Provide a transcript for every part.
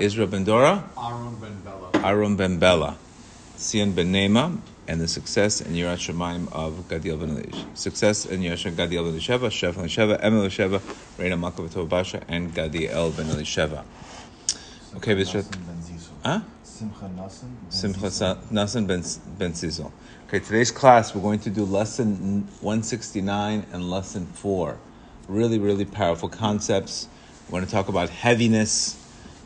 Israel Bendora, Arum Ben Bella, Sion Ben Nema, and the success and Yerat Shemayim of Gedaliah ben Elish. Success and Yerat Shemayim Gedaliah ben Elish, Shef ben Elish, Emel Elish, Reina Makavatov Basha, and Gedaliah ben Elish. Okay, Bishrat. Simcha Nasan ben Sizel. Okay, today's class we're going to do lesson 169 and lesson 4. Really, really powerful concepts. We're going to talk about heaviness.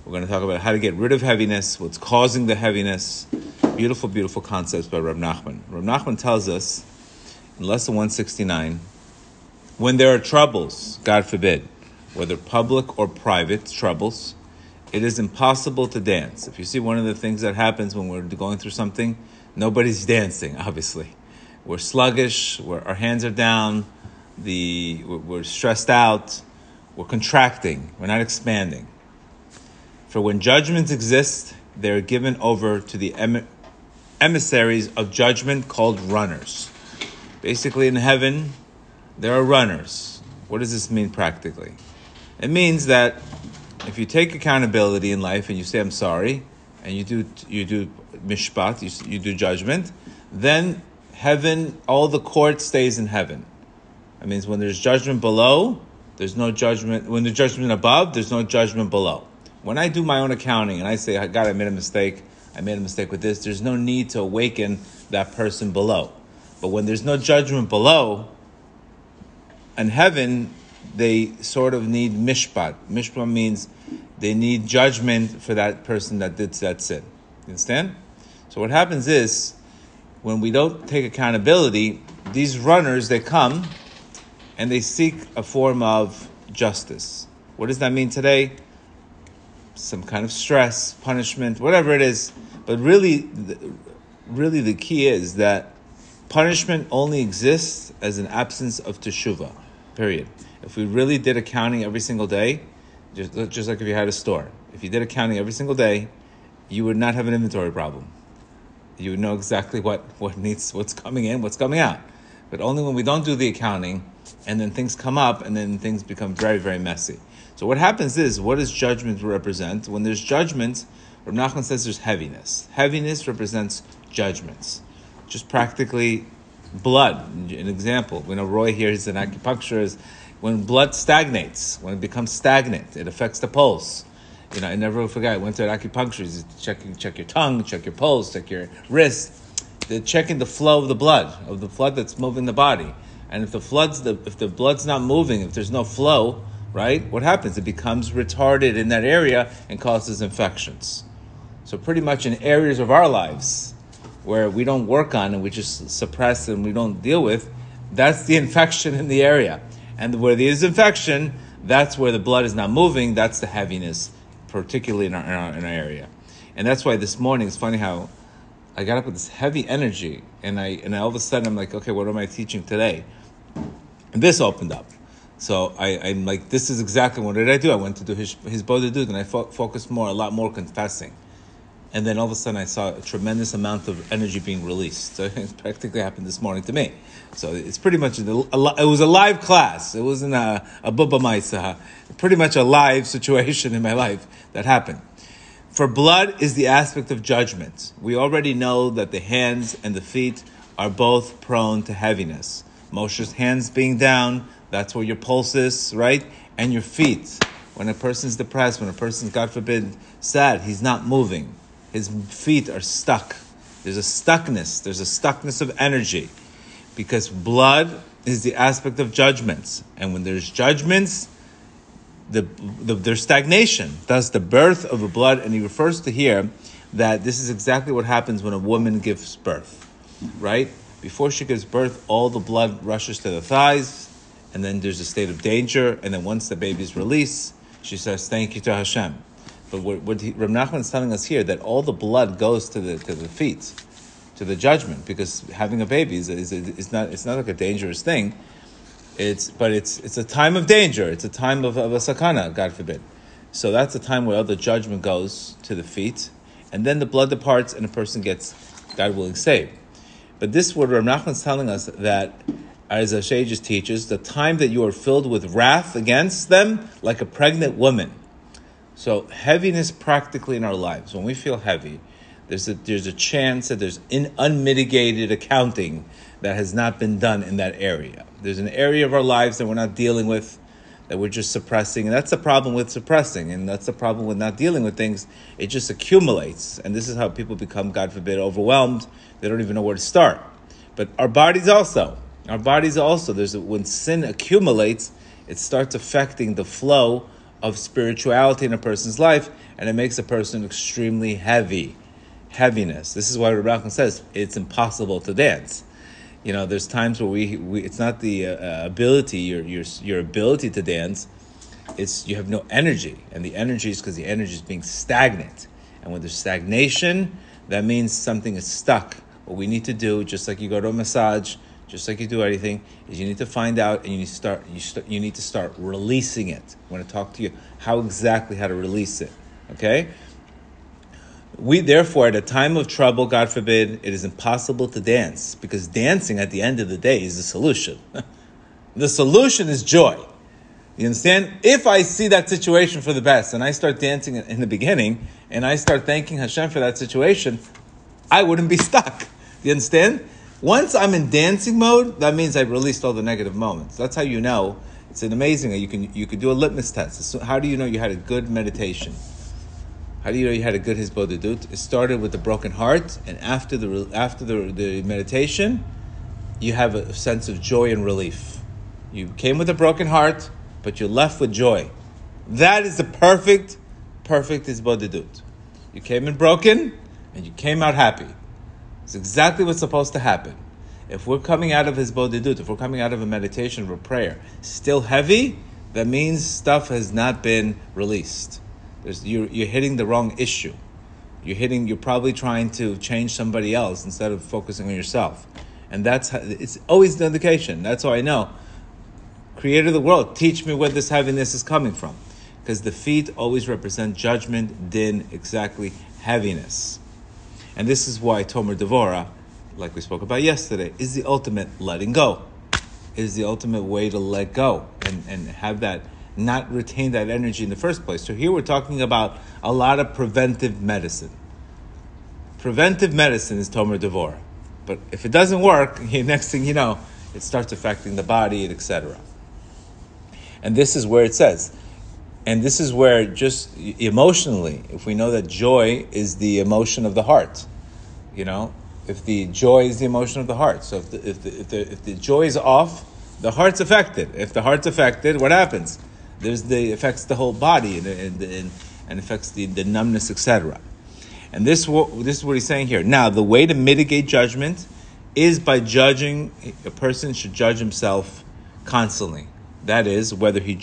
We're going to talk about how to get rid of heaviness, what's causing the heaviness. Beautiful, beautiful concepts by Rav Nachman. Rav Nachman tells us in lesson 169, when there are troubles, God forbid, whether public or private troubles, it is impossible to dance. If you see, one of the things that happens when we're going through something, nobody's dancing, obviously. We're sluggish, our hands are down, we're stressed out, we're contracting, we're not expanding. For when judgments exist, they're given over to the emissaries of judgment called runners. Basically, in heaven, there are runners. What does this mean practically? It means that if you take accountability in life and you say, I'm sorry, and you do mishpat, you do judgment, then heaven, all the court stays in heaven. That means when there's judgment below, there's no judgment. When there's judgment above, there's no judgment below. When I do my own accounting and I say, God, I made a mistake with this, there's no need to awaken that person below. But when there's no judgment below, in heaven, they sort of need mishpat. Mishpat means they need judgment for that person that did that sin. You understand? So what happens is, when we don't take accountability, these runners, they come and they seek a form of justice. What does that mean today? Some kind of stress, punishment, whatever it is. But really the key is that punishment only exists as an absence of teshuvah, period. If we really did accounting every single day, just like if you had a store, if you did accounting every single day, you would not have an inventory problem. You would know exactly what's coming in, what's coming out. But only when we don't do the accounting, and then things come up, and then things become very, very messy. So what happens is, what does judgment represent? When there's judgment, Reb Nachman says there's heaviness. Heaviness represents judgments. Just practically blood, an example. We know Roy here is an acupuncturist. When blood stagnates, when it becomes stagnant, it affects the pulse. You know, I never forgot, I went to an acupuncturist, check your tongue, check your pulse, check your wrist. They're checking the flow of the blood that's moving the body. And if the blood's not moving, if there's no flow, right, what happens? It becomes retarded in that area and causes infections. So pretty much in areas of our lives where we don't work on and we just suppress and we don't deal with, that's the infection in the area. And where there is infection, that's where the blood is not moving, that's the heaviness, particularly in our area. And that's why this morning, it's funny how I got up with this heavy energy, and I all of a sudden I'm like, okay, what am I teaching today? And this opened up. So I'm like, this is exactly what did I do? I went to do his bodhidut, and I focused more, a lot more confessing. And then all of a sudden I saw a tremendous amount of energy being released. So it practically happened this morning to me. So it's pretty much, it was a live class. It wasn't a bubba maisa. Pretty much a live situation in my life that happened. For blood is the aspect of judgment. We already know that the hands and the feet are both prone to heaviness. Moshe's hands being down, that's where your pulse is, right? And your feet. When a person's depressed, when a person's, God forbid, sad, he's not moving. His feet are stuck. There's a stuckness of energy. Because blood is the aspect of judgments. And when there's judgments, there's stagnation, thus the birth of the blood. And he refers to here that this is exactly what happens when a woman gives birth, right? Before she gives birth, all the blood rushes to the thighs, and then there's a state of danger. And then once the baby's released, she says, thank you to Hashem. But what Reb Nachman is telling us here, that all the blood goes to the feet, to the judgment, because having a baby is not like a dangerous thing. It's a time of danger. It's a time of a sakana, God forbid. So that's a time where all the judgment goes to the feet. And then the blood departs and the person gets, God willing, saved. But this word, Rav Nachman is telling us that, as our sages teach us, the time that you are filled with wrath against them, like a pregnant woman. So heaviness practically in our lives, when we feel heavy, there's a chance that there's unmitigated accounting that has not been done in that area. There's an area of our lives that we're not dealing with, that we're just suppressing. And that's the problem with suppressing. And that's the problem with not dealing with things. It just accumulates. And this is how people become, God forbid, overwhelmed. They don't even know where to start. But our bodies also. When sin accumulates, it starts affecting the flow of spirituality in a person's life. And it makes a person extremely heavy. Heaviness. This is why Rav Nachman says it's impossible to dance. You know, there's times where we it's not the ability, your ability to dance, it's you have no energy. And the energy is because the energy is being stagnant. And when there's stagnation, that means something is stuck. What we need to do, just like you go to a massage, just like you do anything, is you need to find out and you need to start releasing it. I want to talk to you how to release it, okay? We, therefore, at a time of trouble, God forbid, it is impossible to dance, because dancing, at the end of the day, is the solution. The solution is joy. You understand? If I see that situation for the best, and I start dancing in the beginning, and I start thanking Hashem for that situation, I wouldn't be stuck. You understand? Once I'm in dancing mode, that means I've released all the negative moments. That's how you know. It's an amazing, you can do a litmus test. So how do you know you had a good meditation? How do you know you had a good hisbodedut? It started with a broken heart, and after the meditation, you have a sense of joy and relief. You came with a broken heart, but you're left with joy. That is the perfect hisbodedut. You came in broken, and you came out happy. It's exactly what's supposed to happen. If we're coming out of hisbodedut, if we're coming out of a meditation or a prayer still heavy, that means stuff has not been released. You're hitting the wrong issue. You're probably trying to change somebody else instead of focusing on yourself. And that's how, it's always the indication. That's how I know. Creator of the world, teach me where this heaviness is coming from. Because the feet always represent judgment, din, exactly, heaviness. And this is why Tomer Devorah, like we spoke about yesterday, is the ultimate letting go. It is the ultimate way to let go and have that, not retain that energy in the first place. So here we're talking about a lot of preventive medicine. Preventive medicine is Tomer Devorah. But if it doesn't work, next thing you know, it starts affecting the body, and etc. And this is where it says, and this is where just emotionally, if we know that joy is the emotion of the heart, you know, if the joy is the emotion of the heart. So if the joy is off, the heart's affected. If the heart's affected, what happens? Affects the whole body and affects the numbness, etc. And this is what he's saying here. Now, the way to mitigate judgment is by judging. A person should judge himself constantly. That is, whatever he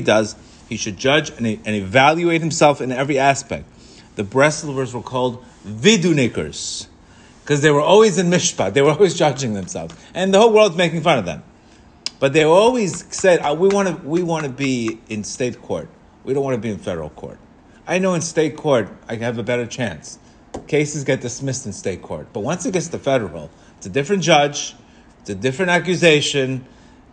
does, he should judge and evaluate himself in every aspect. The Breslovers were called vidunikers because they were always in mishpat. They were always judging themselves, and the whole world's making fun of them. But they always said, we want to be in state court. We don't want to be in federal court. I know in state court, I have a better chance. Cases get dismissed in state court. But once it gets to federal, it's a different judge. It's a different accusation.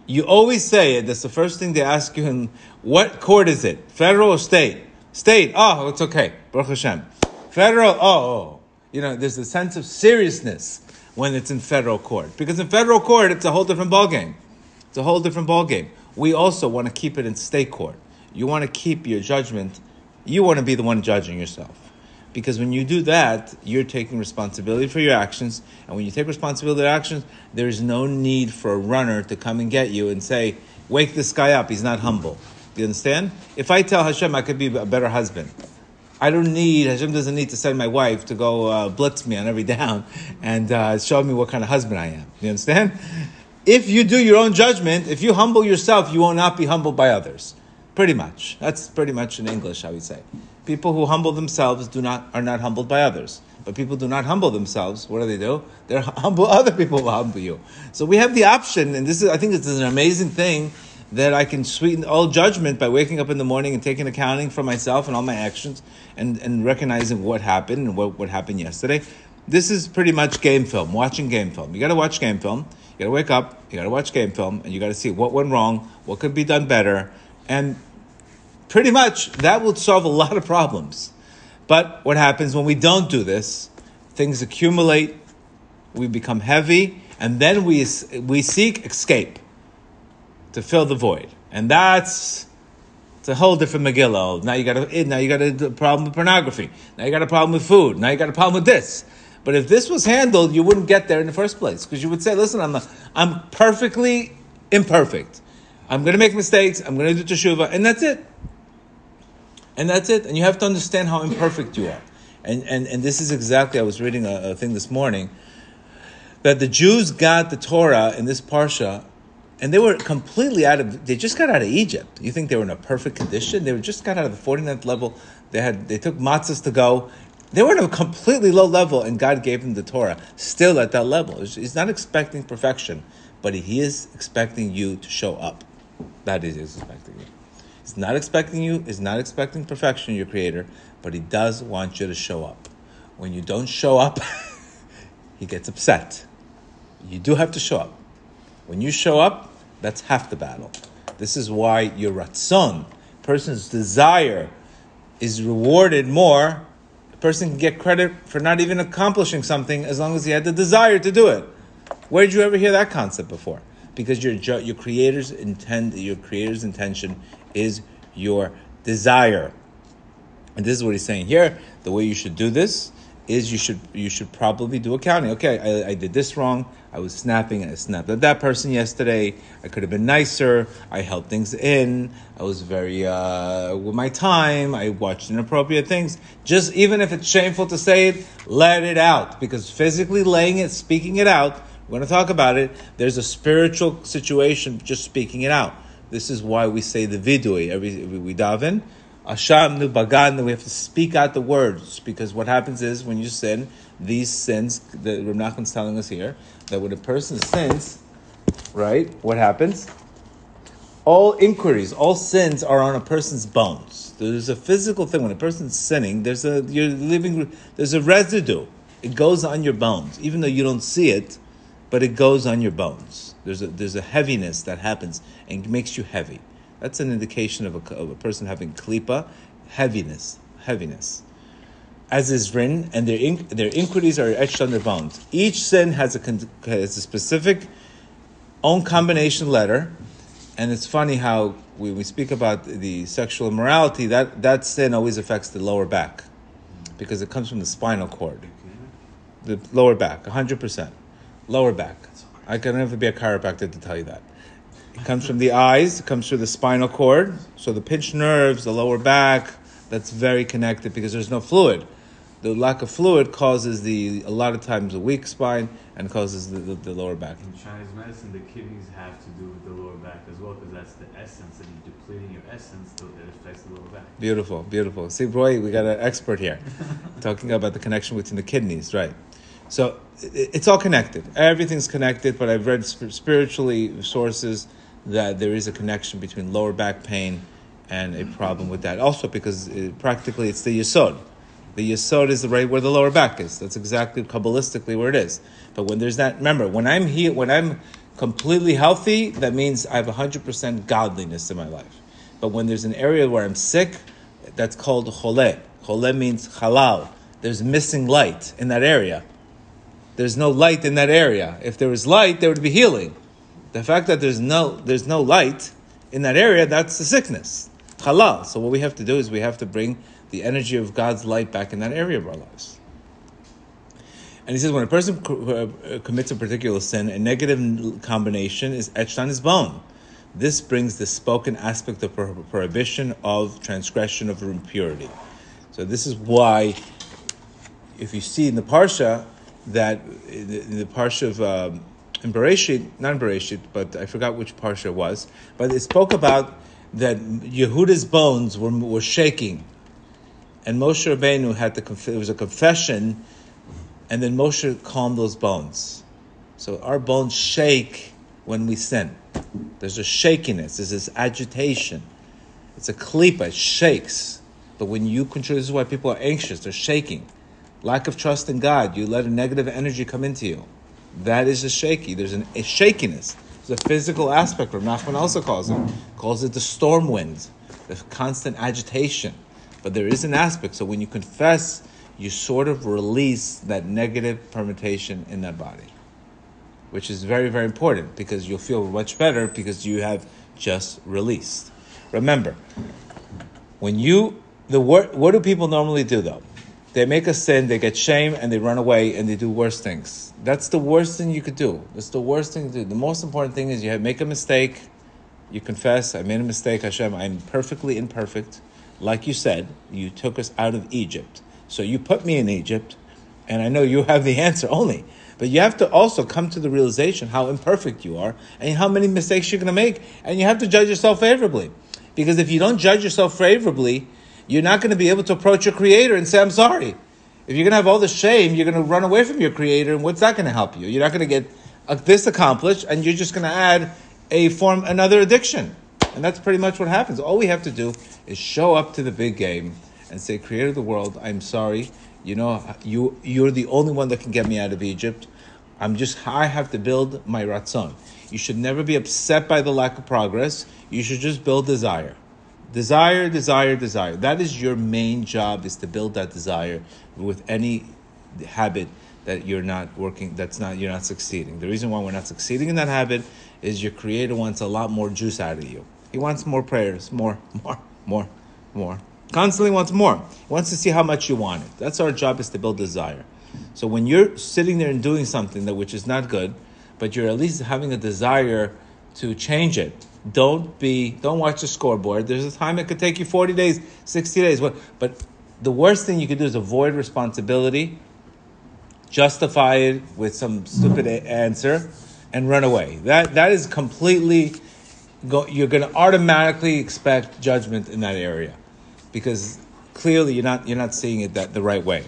You always say it. That's the first thing they ask you. In what court is it? Federal or state? State. Oh, it's okay. Baruch Hashem. Federal. Oh. You know, there's a sense of seriousness when it's in federal court. Because in federal court, it's a whole different ballgame. It's a whole different ballgame. We also want to keep it in state court. You want to keep your judgment. You want to be the one judging yourself. Because when you do that, you're taking responsibility for your actions. And when you take responsibility for your actions, there's no need for a runner to come and get you and say, wake this guy up, he's not humble. Do you understand? If I tell Hashem I could be a better husband, Hashem doesn't need to send my wife to go blitz me on every down and show me what kind of husband I am. Do you understand? If you do your own judgment, if you humble yourself, you will not be humbled by others. Pretty much. That's pretty much in English, I would say. People who humble themselves are not humbled by others. But people do not humble themselves. What do? They're humble. Other people will humble you. So we have the option, and I think this is an amazing thing, that I can sweeten all judgment by waking up in the morning and taking accounting for myself and all my actions and recognizing what happened and what happened yesterday. This is pretty much game film, watching game film. You got to watch game film. You got to wake up, you got to watch game film, and you got to see what went wrong, what could be done better, and pretty much that would solve a lot of problems. But what happens when we don't do this? Things accumulate, we become heavy, and then we seek escape to fill the void. And that's, it's a whole different Megillah. Now you got a problem with pornography. Now you got a problem with food. Now you got a problem with this. But if this was handled, you wouldn't get there in the first place, because you would say, listen, I'm perfectly imperfect. I'm going to make mistakes. I'm going to do teshuvah, and that's it. And that's it. And you have to understand how imperfect you are. And this is exactly, I was reading a thing this morning, that the Jews got the Torah in this Parsha, and they were completely they just got out of Egypt. You think they were in a perfect condition? They were just got out of the 49th level. They took matzahs to go. They were at a completely low level, and God gave them the Torah, still at that level. He's not expecting perfection, but he is expecting you to show up. That is, he's expecting you. He's not expecting you, he's not expecting perfection, your creator, but he does want you to show up. When you don't show up, he gets upset. You do have to show up. When you show up, that's half the battle. This is why your ratzon, person's desire, is rewarded more. Person can get credit for not even accomplishing something as long as he had the desire to do it. Where did you ever hear that concept before? Because your creator's intent, your creator's intention is your desire, and this is what he's saying here. The way you should do this is you should probably do accounting. Okay, I did this wrong. I was snapping and I snapped at that person yesterday. I could have been nicer. I held things in. I was very with my time. I watched inappropriate things. Just even if it's shameful to say it, let it out. Because physically laying it, speaking it out, we're going to talk about it. There's a spiritual situation just speaking it out. This is why we say the vidui. We daven. Ashamnu bagadnu. We have to speak out the words, because what happens is when you sin, these sins that Rav Nachman's telling us here, that when a person sins, right, what happens? All inquiries, all sins are on a person's bones. There's a physical thing when a person's sinning. There's a residue. It goes on your bones, even though you don't see it, but it goes on your bones. There's a heaviness that happens and makes you heavy. That's an indication of a person having klipa, heaviness. As is written, and their iniquities are etched on their bones. Each sin has a specific own combination letter, and it's funny how we speak about the sexual immorality, that sin always affects the lower back, because it comes from the spinal cord. The lower back, 100%. Lower back. I can never be a chiropractor to tell you that. It comes from the eyes, it comes through the spinal cord, so the pinched nerves, the lower back, that's very connected because there's no fluid. The lack of fluid causes a lot of times a weak spine and causes the lower back. In Chinese medicine, the kidneys have to do with the lower back as well, because that's the essence, and you're depleting your essence, so it affects the lower back. Beautiful, beautiful. See, Roy, we got an expert here talking about the connection between the kidneys, right? So it's all connected. Everything's connected, but I've read spiritually sources that there is a connection between lower back pain and a problem with that. Also, because practically it's the yesod. The yesod is right where the lower back is. That's exactly Kabbalistically where it is. But when there's that, remember, when I'm completely healthy, that means I have 100% godliness in my life. But when there's an area where I'm sick, that's called chole. Chole means halal. There's missing light in that area. There's no light in that area. If there was light, there would be healing. The fact that there's no light in that area, that's the sickness. Halal. So what we have to do is we have to bring the energy of God's light back in that area of our lives. And he says when a person commits a particular sin, a negative combination is etched on his bone. This brings the spoken aspect of prohibition, of transgression, of impurity. So this is why, if you see in the Parsha, that in the Parsha of... in Bereshit, not in Bereshit, but I forgot which Parsha it was, but it spoke about that Yehuda's bones were shaking. And Moshe Rabbeinu it was a confession, and then Moshe calmed those bones. So our bones shake when we sin. There's a shakiness, there's this agitation. It's a klipa, it shakes. But when you control, this is why people are anxious, they're shaking. Lack of trust in God, you let a negative energy come into you. That is a shaky. There's a shakiness. There's a physical aspect. Rav Nachman also calls it the storm wind. the constant agitation. But there is an aspect. So when you confess, you sort of release that negative permutation in that body, which is very, very important because you'll feel much better because you have just released. Remember, when you, what do people normally do though? They make a sin, they get shame, and they run away, and they do worse things. That's the worst thing you could do. That's the worst thing to do. The most important thing is you make a mistake, you confess, I made a mistake, Hashem, I'm perfectly imperfect. Like you said, you took us out of Egypt. So you put me in Egypt, and I know you have the answer only. But you have to also come to the realization how imperfect you are and how many mistakes you're going to make. And you have to judge yourself favorably. Because if you don't judge yourself favorably, you're not going to be able to approach your Creator and say, I'm sorry. If you're going to have all the shame, you're going to run away from your Creator, and what's that going to help you? You're not going to get this accomplished, and you're just going to add another addiction. And that's pretty much what happens. All we have to do is show up to the big game and say, Creator of the world, I'm sorry. You know, you're the only one that can get me out of Egypt. I have to build my ratzon. You should never be upset by the lack of progress. You should just build desire. Desire, desire, desire. That is your main job, is to build that desire with any habit that you're not working, you're not succeeding. The reason why we're not succeeding in that habit is your Creator wants a lot more juice out of you. He wants more prayers, more. Constantly wants more. He wants to see how much you want it. That's our job, is to build desire. So when you're sitting there and doing something which is not good, but you're at least having a desire to change it, don't watch the scoreboard. There's a time it could take you 40 days, 60 days. But the worst thing you could do is avoid responsibility, justify it with some stupid answer, and run away. That is completely, you're going to automatically expect judgment in that area. Because clearly you're not seeing it the right way.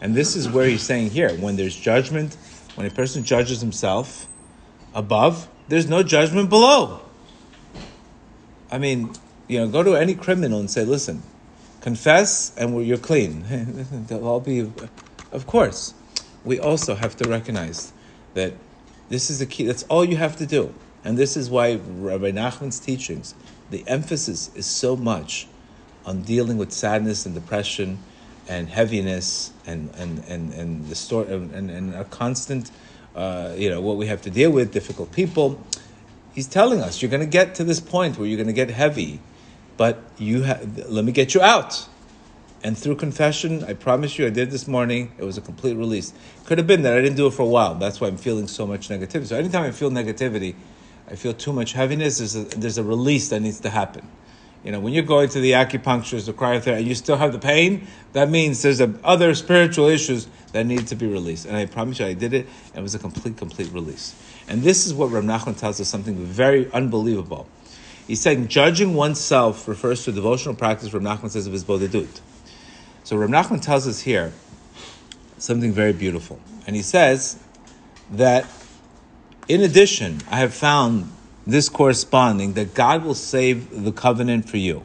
And this is where he's saying here, when there's judgment, when a person judges himself above, there's no judgment below. I mean, go to any criminal and say, listen, confess and you're clean. They'll all be, of course. We also have to recognize that this is the key. That's all you have to do. And this is why Rabbi Nachman's teachings, the emphasis is so much on dealing with sadness and depression and heaviness and the story and a constant what we have to deal with, difficult people. He's telling us, you're going to get to this point where you're going to get heavy, but let me get you out. And through confession, I promise you, I did this morning, it was a complete release. Could have been that I didn't do it for a while. That's why I'm feeling so much negativity. So anytime I feel negativity, I feel too much heaviness, there's a release that needs to happen. When you're going to the acupuncturist, the cryotherapist, and you still have the pain, that means there's other spiritual issues that need to be released. And I promise you, I did it, and it was a complete release. And this is what Rav Nachman tells us, something very unbelievable. He's saying, judging oneself refers to devotional practice, Rav Nachman says, of his bodhidut. So Rav Nachman tells us here something very beautiful. And he says that, in addition, I have found this corresponding, that God will save the covenant for you.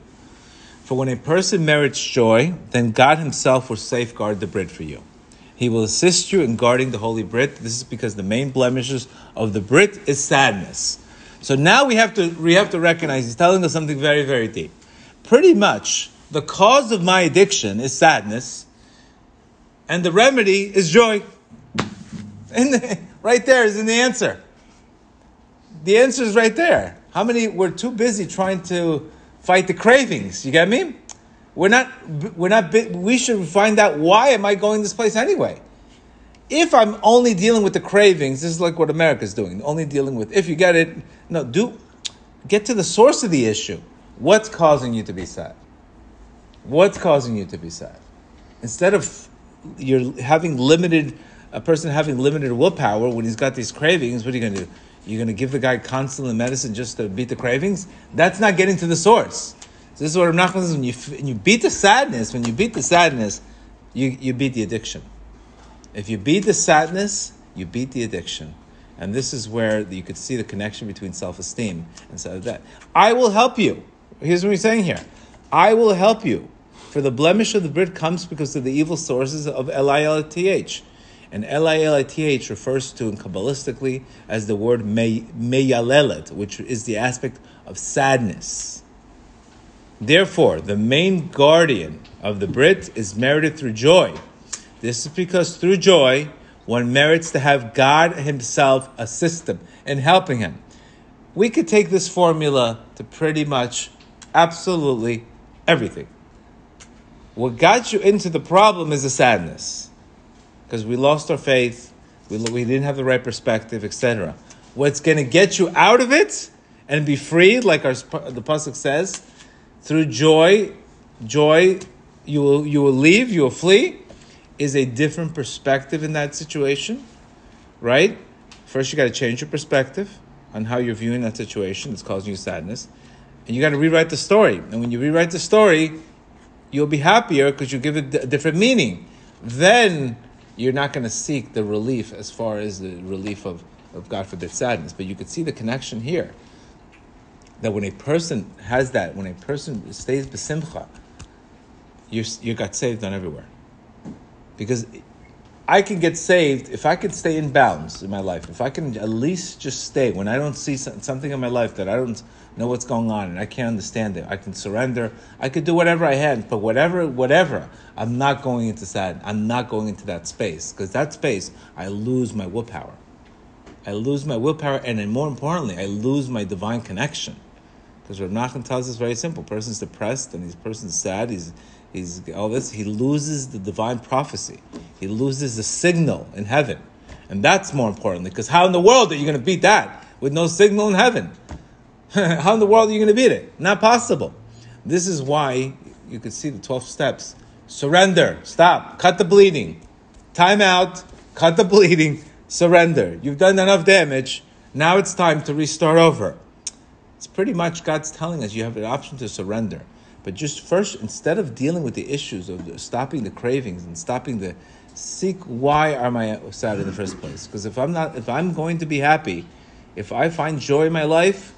For when a person merits joy, then God himself will safeguard the Brit for you. He will assist you in guarding the Holy Brit. This is because the main blemishes of the Brit is sadness. So now we have to recognize, he's telling us something very, very deep. Pretty much, the cause of my addiction is sadness, and the remedy is joy. Right there is in the answer. The answer is right there. How many were too busy trying to fight the cravings? You get me? We should find out, why am I going this place anyway? If I'm only dealing with the cravings, this is like what America's doing. Only dealing with, if you get it, no, get to the source of the issue. What's causing you to be sad? What's causing you to be sad? Instead of a person having limited willpower when he's got these cravings, what are you going to do? You're going to give the guy Consulin medicine just to beat the cravings? That's not getting to the source. So this is what Rav Nachman says, when you beat the sadness, you beat the addiction. If you beat the sadness, you beat the addiction. And this is where you could see the connection between self-esteem and so that. I will help you. Here's what we're saying here. I will help you. For the blemish of the Brit comes because of the evil sources of L-I-L-T-H. And L-I-L-I-T-H refers to, in Kabbalistically, as the word meyalelet, which is the aspect of sadness. Therefore, the main guardian of the Brit is merited through joy. This is because through joy, one merits to have God himself assist him in helping him. We could take this formula to pretty much absolutely everything. What got you into the problem is the sadness, because we lost our faith, we didn't have the right perspective, etc. What's going to get you out of it and be freed, like the pasuk says, through joy, you will leave, you will flee, is a different perspective in that situation, right? First, you got to change your perspective on how you're viewing that situation that's causing you sadness, and you got to rewrite the story. And when you rewrite the story, you'll be happier because you give it a different meaning. Then you're not going to seek the relief as far as the relief of God forbid sadness, but you could see the connection here. That when a person has that, when a person stays b'simcha, you got saved on everywhere. Because I can get saved if I could stay in bounds in my life. If I can at least just stay when I don't see something in my life that I don't know what's going on and I can't understand it. I can surrender. I could do whatever I had, but whatever, I'm not going into sad. I'm not going into that space, because that space, I lose my willpower. And then more importantly, I lose my divine connection. Because Rav Nachman tells us very simple: person's depressed and this person's sad. He's all this. He loses the divine prophecy. He loses the signal in heaven, and that's more importantly. Because how in the world are you going to beat that with no signal in heaven? How in the world are you going to beat it? Not possible. This is why you could see the 12 steps: surrender, stop, cut the bleeding, time out, cut the bleeding, surrender. You've done enough damage. Now it's time to restart over. It's pretty much God's telling us you have an option to surrender. But just first, instead of dealing with the issues of stopping the cravings and stopping the seek, why am I sad in the first place? Because if I'm going to be happy, if I find joy in my life,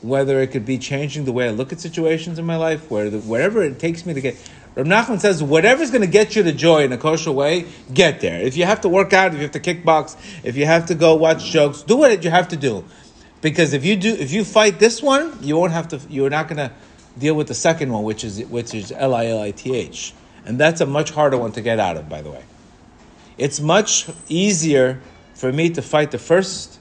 whether it could be changing the way I look at situations in my life, wherever it takes me to get. Reb Nachman says, whatever's going to get you to joy in a kosher way, get there. If you have to work out, if you have to kickbox, if you have to go watch jokes, do what you have to do. Because if you fight this one, you're not going to deal with the second one, which is Lilith, and that's a much harder one to get out of. By the way, it's much easier for me to fight the first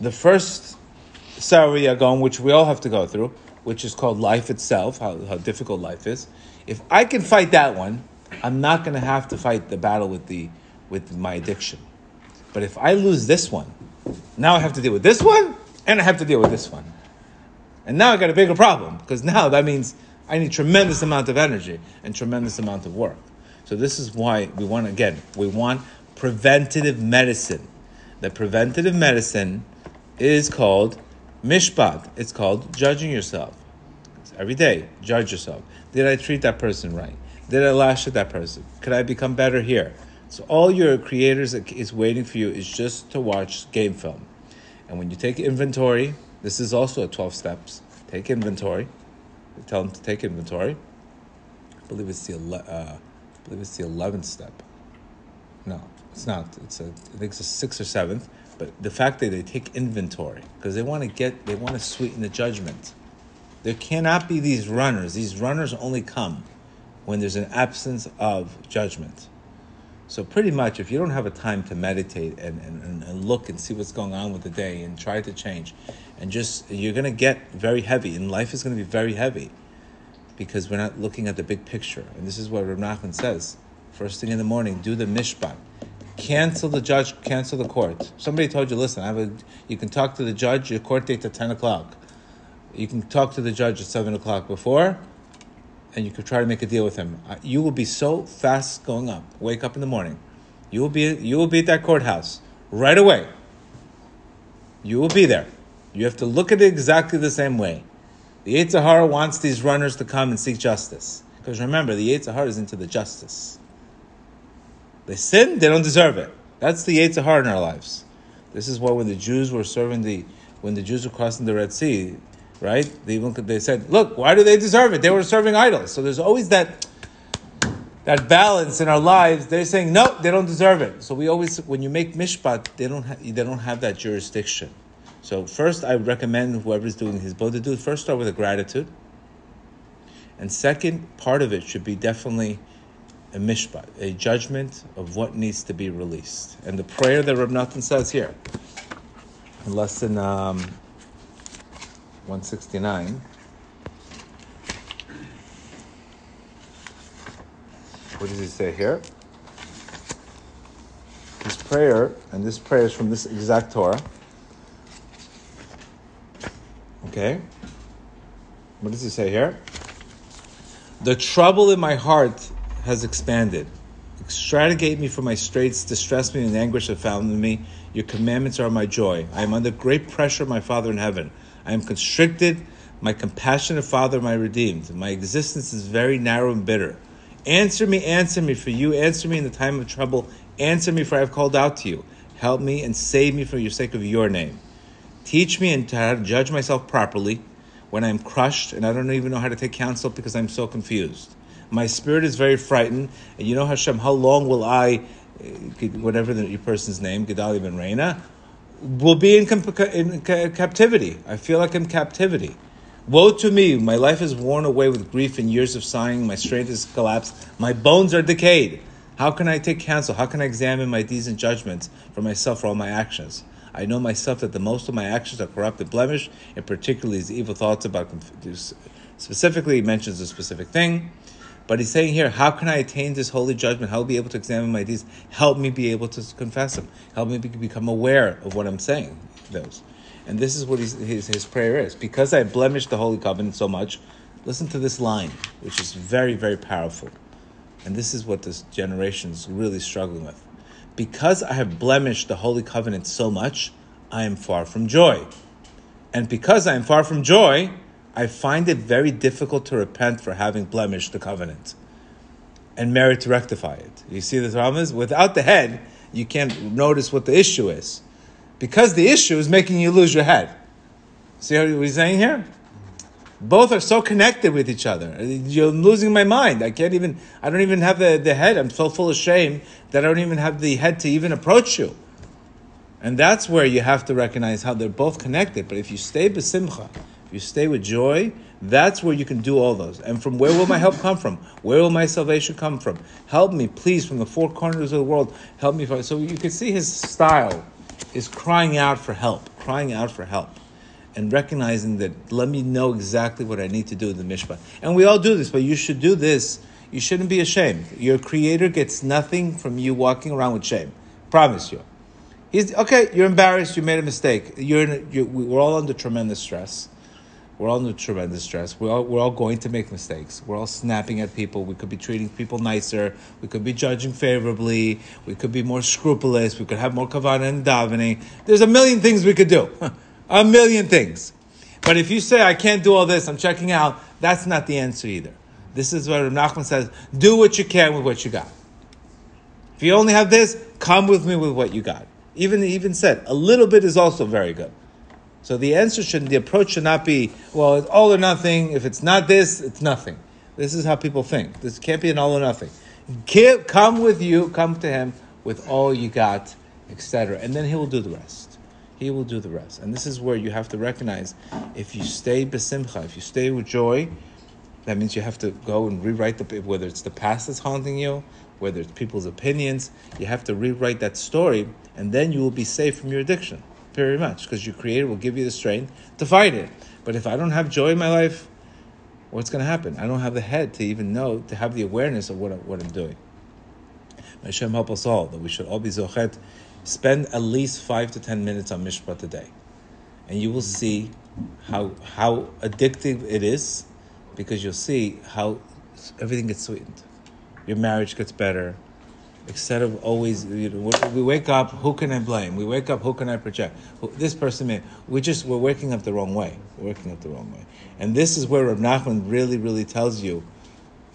sariyagong, which we all have to go through, which is called life itself, how difficult life is. If I can fight that one, I'm not going to have to fight the battle with my addiction. But if I lose this one, now I have to deal with this one, and I have to deal with this one. And now I got a bigger problem, because now that means I need tremendous amount of energy and tremendous amount of work. So this is why we want preventative medicine. The preventative medicine is called mishpat. It's called judging yourself. Every day, judge yourself. Did I treat that person right? Did I lash at that person? Could I become better here? So all your creators is waiting for you is just to watch game film. And when you take inventory, this is also a 12 steps. Take inventory. We tell them to take inventory. I believe it's the 11th step. No, it's not. I think it's the 6th or 7th. But the fact that they take inventory, because they want to sweeten the judgment. There cannot be these runners. These runners only come when there's an absence of judgment. So pretty much, if you don't have a time to meditate and look and see what's going on with the day and try to change, and just, you're going to get very heavy, and life is going to be very heavy, because we're not looking at the big picture. And this is what Rav Nachman says. First thing in the morning, do the mishpat. Cancel the judge, cancel the court. Somebody told you, listen, you can talk to the judge, your court date at 10 o'clock. You can talk to the judge at 7 o'clock before, and you could try to make a deal with him. You will be so fast going up. Wake up in the morning. You will be at that courthouse right away. You will be there. You have to look at it exactly the same way. The Yetzer Hara wants these runners to come and seek justice. Because remember, the Yetzer Hara is into the justice. They sin, they don't deserve it. That's the Yetzer Hara in our lives. This is why when the Jews were crossing the Red Sea, right? They said, look, why do they deserve it? They were serving idols. So there's always that balance in our lives. They're saying, no, they don't deserve it. So we always, when you make mishpat, they don't have that jurisdiction. So first, I recommend whoever's doing his bow to do, first start with a gratitude. And second, part of it should be definitely a mishpat, a judgment of what needs to be released. And the prayer that Rav Natan says here, in lesson 169, what does he say here? His prayer, and this prayer is from this exact Torah. Okay? What does he say here? The trouble in my heart has expanded. Extradicate me from my straits, distress me and anguish have found me. Your commandments are my joy. I am under great pressure, my Father in heaven. I am constricted, my compassionate Father, my redeemed. My existence is very narrow and bitter. Answer me for you. Answer me in the time of trouble. Answer me, for I have called out to you. Help me and save me for your sake of your name. Teach me and how to judge myself properly when I am crushed and I don't even know how to take counsel because I am so confused. My spirit is very frightened. And you know, Hashem, how long will I, whatever the person's name, Gedaliah ben Reina, will be in captivity. I feel like I'm in captivity. Woe to me, my life is worn away with grief and years of sighing. My strength is collapsed. My bones are decayed. How can I take counsel? How can I examine my deeds and judgments for myself, for all my actions? I know myself that the most of my actions are corrupt and blemished, and particularly his evil thoughts about... Specifically, he mentions a specific thing. But he's saying here, how can I attain this holy judgment? How will I be able to examine my deeds? Help me be able to confess them. Help me become aware of what I'm saying. Those. And this is what his prayer is. Because I blemished the Holy Covenant so much, listen to this line, which is very, very powerful. And this is what this generation is really struggling with. Because I have blemished the Holy Covenant so much, I am far from joy. And because I am far from joy, I find it very difficult to repent for having blemished the covenant and merit to rectify it. You see the problem is? Without the head, you can't notice what the issue is. Because the issue is making you lose your head. See what he's saying here? Both are so connected with each other. You're losing my mind. I don't even have the head. I'm so full of shame that I don't even have the head to even approach you. And that's where you have to recognize how they're both connected. But if you stay besimcha, if you stay with joy, that's where you can do all those. And from where will my help come from? Where will my salvation come from? Help me, please, from the four corners of the world. Help me. So you can see his style is crying out for help. Crying out for help. And recognizing that, let me know exactly what I need to do in the mishpat. And we all do this, but you should do this. You shouldn't be ashamed. Your Creator gets nothing from you walking around with shame. Promise you. You're embarrassed. You made a mistake. We're all under tremendous stress. We're all going to make mistakes. We're all snapping at people. We could be treating people nicer. We could be judging favorably. We could be more scrupulous. We could have more kavanah and davening. There's a million things we could do. A million things. But if you say, I can't do all this, I'm checking out, that's not the answer either. This is what Rav Nachman says, do what you can with what you got. If you only have this, come with me with what you got. Even said, a little bit is also very good. So the approach should not be, well, it's all or nothing. If it's not this, it's nothing. This is how people think. This can't be an all or nothing. Come to him with all you got, etc. And then he will do the rest. He will do the rest. And this is where you have to recognize, if you stay besimcha, if you stay with joy, that means you have to go and rewrite, whether it's the past that's haunting you, whether it's people's opinions, you have to rewrite that story, and then you will be safe from your addiction, very much, because your Creator will give you the strength to fight it. But if I don't have joy in my life, what's going to happen? I don't have the head to even know, to have the awareness of what I'm doing. May Hashem help us all, that we should all be zochet. Spend at least 5 to 10 minutes on Mishpat today. And you will see how addictive it is, because you'll see how everything gets sweetened. Your marriage gets better. Instead of always, we wake up, who can I blame? We wake up, who can I project? This person may. We're waking up the wrong way. We're waking up the wrong way. And this is where Reb Nachman really, really tells you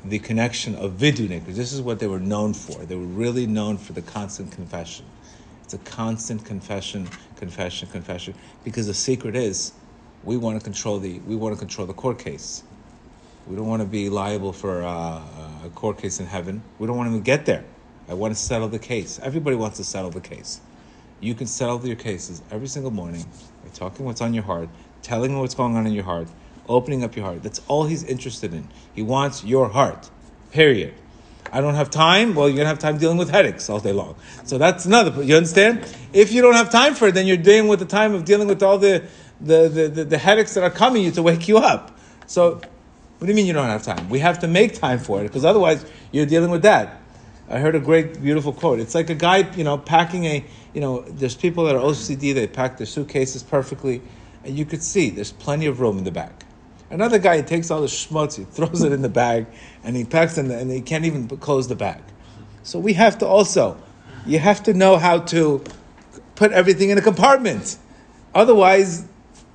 the connection of Vidunik. This is what they were known for. They were really known for the constant confession. It's a constant confession, because the secret is we want to control the court case. We don't want to be liable for a court case in heaven. We don't want to even get there. I want to settle the case. Everybody wants to settle the case. You can settle your cases every single morning by talking what's on your heart, telling what's going on in your heart, opening up your heart. That's all he's interested in. He wants your heart, period. I don't have time. Well, you're going to have time dealing with headaches all day long. So that's another, you understand? If you don't have time for it, then you're dealing with the time of dealing with all the headaches that are coming you to wake you up. So what do you mean you don't have time? We have to make time for it, because otherwise you're dealing with that. I heard a great, beautiful quote. It's like a guy, packing there's people that are OCD, they pack their suitcases perfectly, and you could see there's plenty of room in the back. Another guy, he takes all the schmutz, he throws it in the bag, and he packs it, and he can't even close the bag. So we have to also, you have to know how to put everything in a compartment. Otherwise,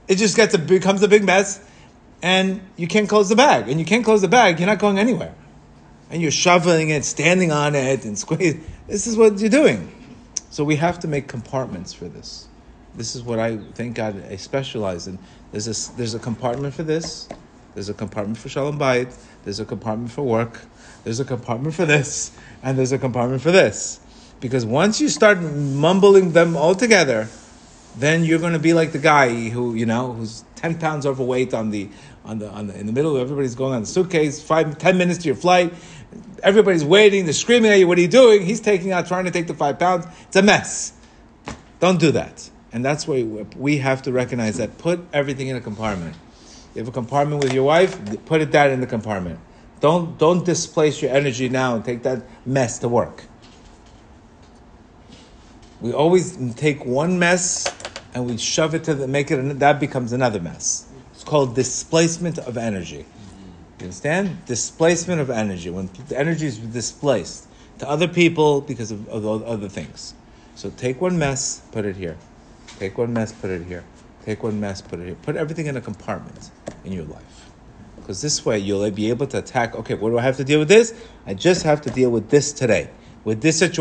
it just becomes a big mess, and you can't close the bag. And you can't close the bag, you're not going anywhere. And you're shoveling it, standing on it, and squeezing. This is what you're doing. So we have to make compartments for this. This is what I, thank God, I specialize in. There's a compartment for this. There's a compartment for Shalom Bayit. There's a compartment for work. There's a compartment for this. And there's a compartment for this. Because once you start mumbling them all together, then you're going to be like the guy who, who's 10 pounds overweight in the middle of everybody's going on the suitcase, 5-10 minutes to your flight. Everybody's waiting. They're screaming at you. What are you doing? He's trying to take the 5 pounds. It's a mess. Don't do that. And that's why we have to recognize that. Put everything in a compartment. You have a compartment with your wife, put that in the compartment. Don't displace your energy now and take that mess to work. We always take one mess and we shove it that becomes another mess. It's called displacement of energy. You understand? Displacement of energy. When the energy is displaced to other people because of other things. So take one mess, put it here. Take one mess, put it here. Take one mess, put it here. Put everything in a compartment in your life. Because this way you'll be able to attack, okay, what do I have to deal with this? I just have to deal with this today. With this situation.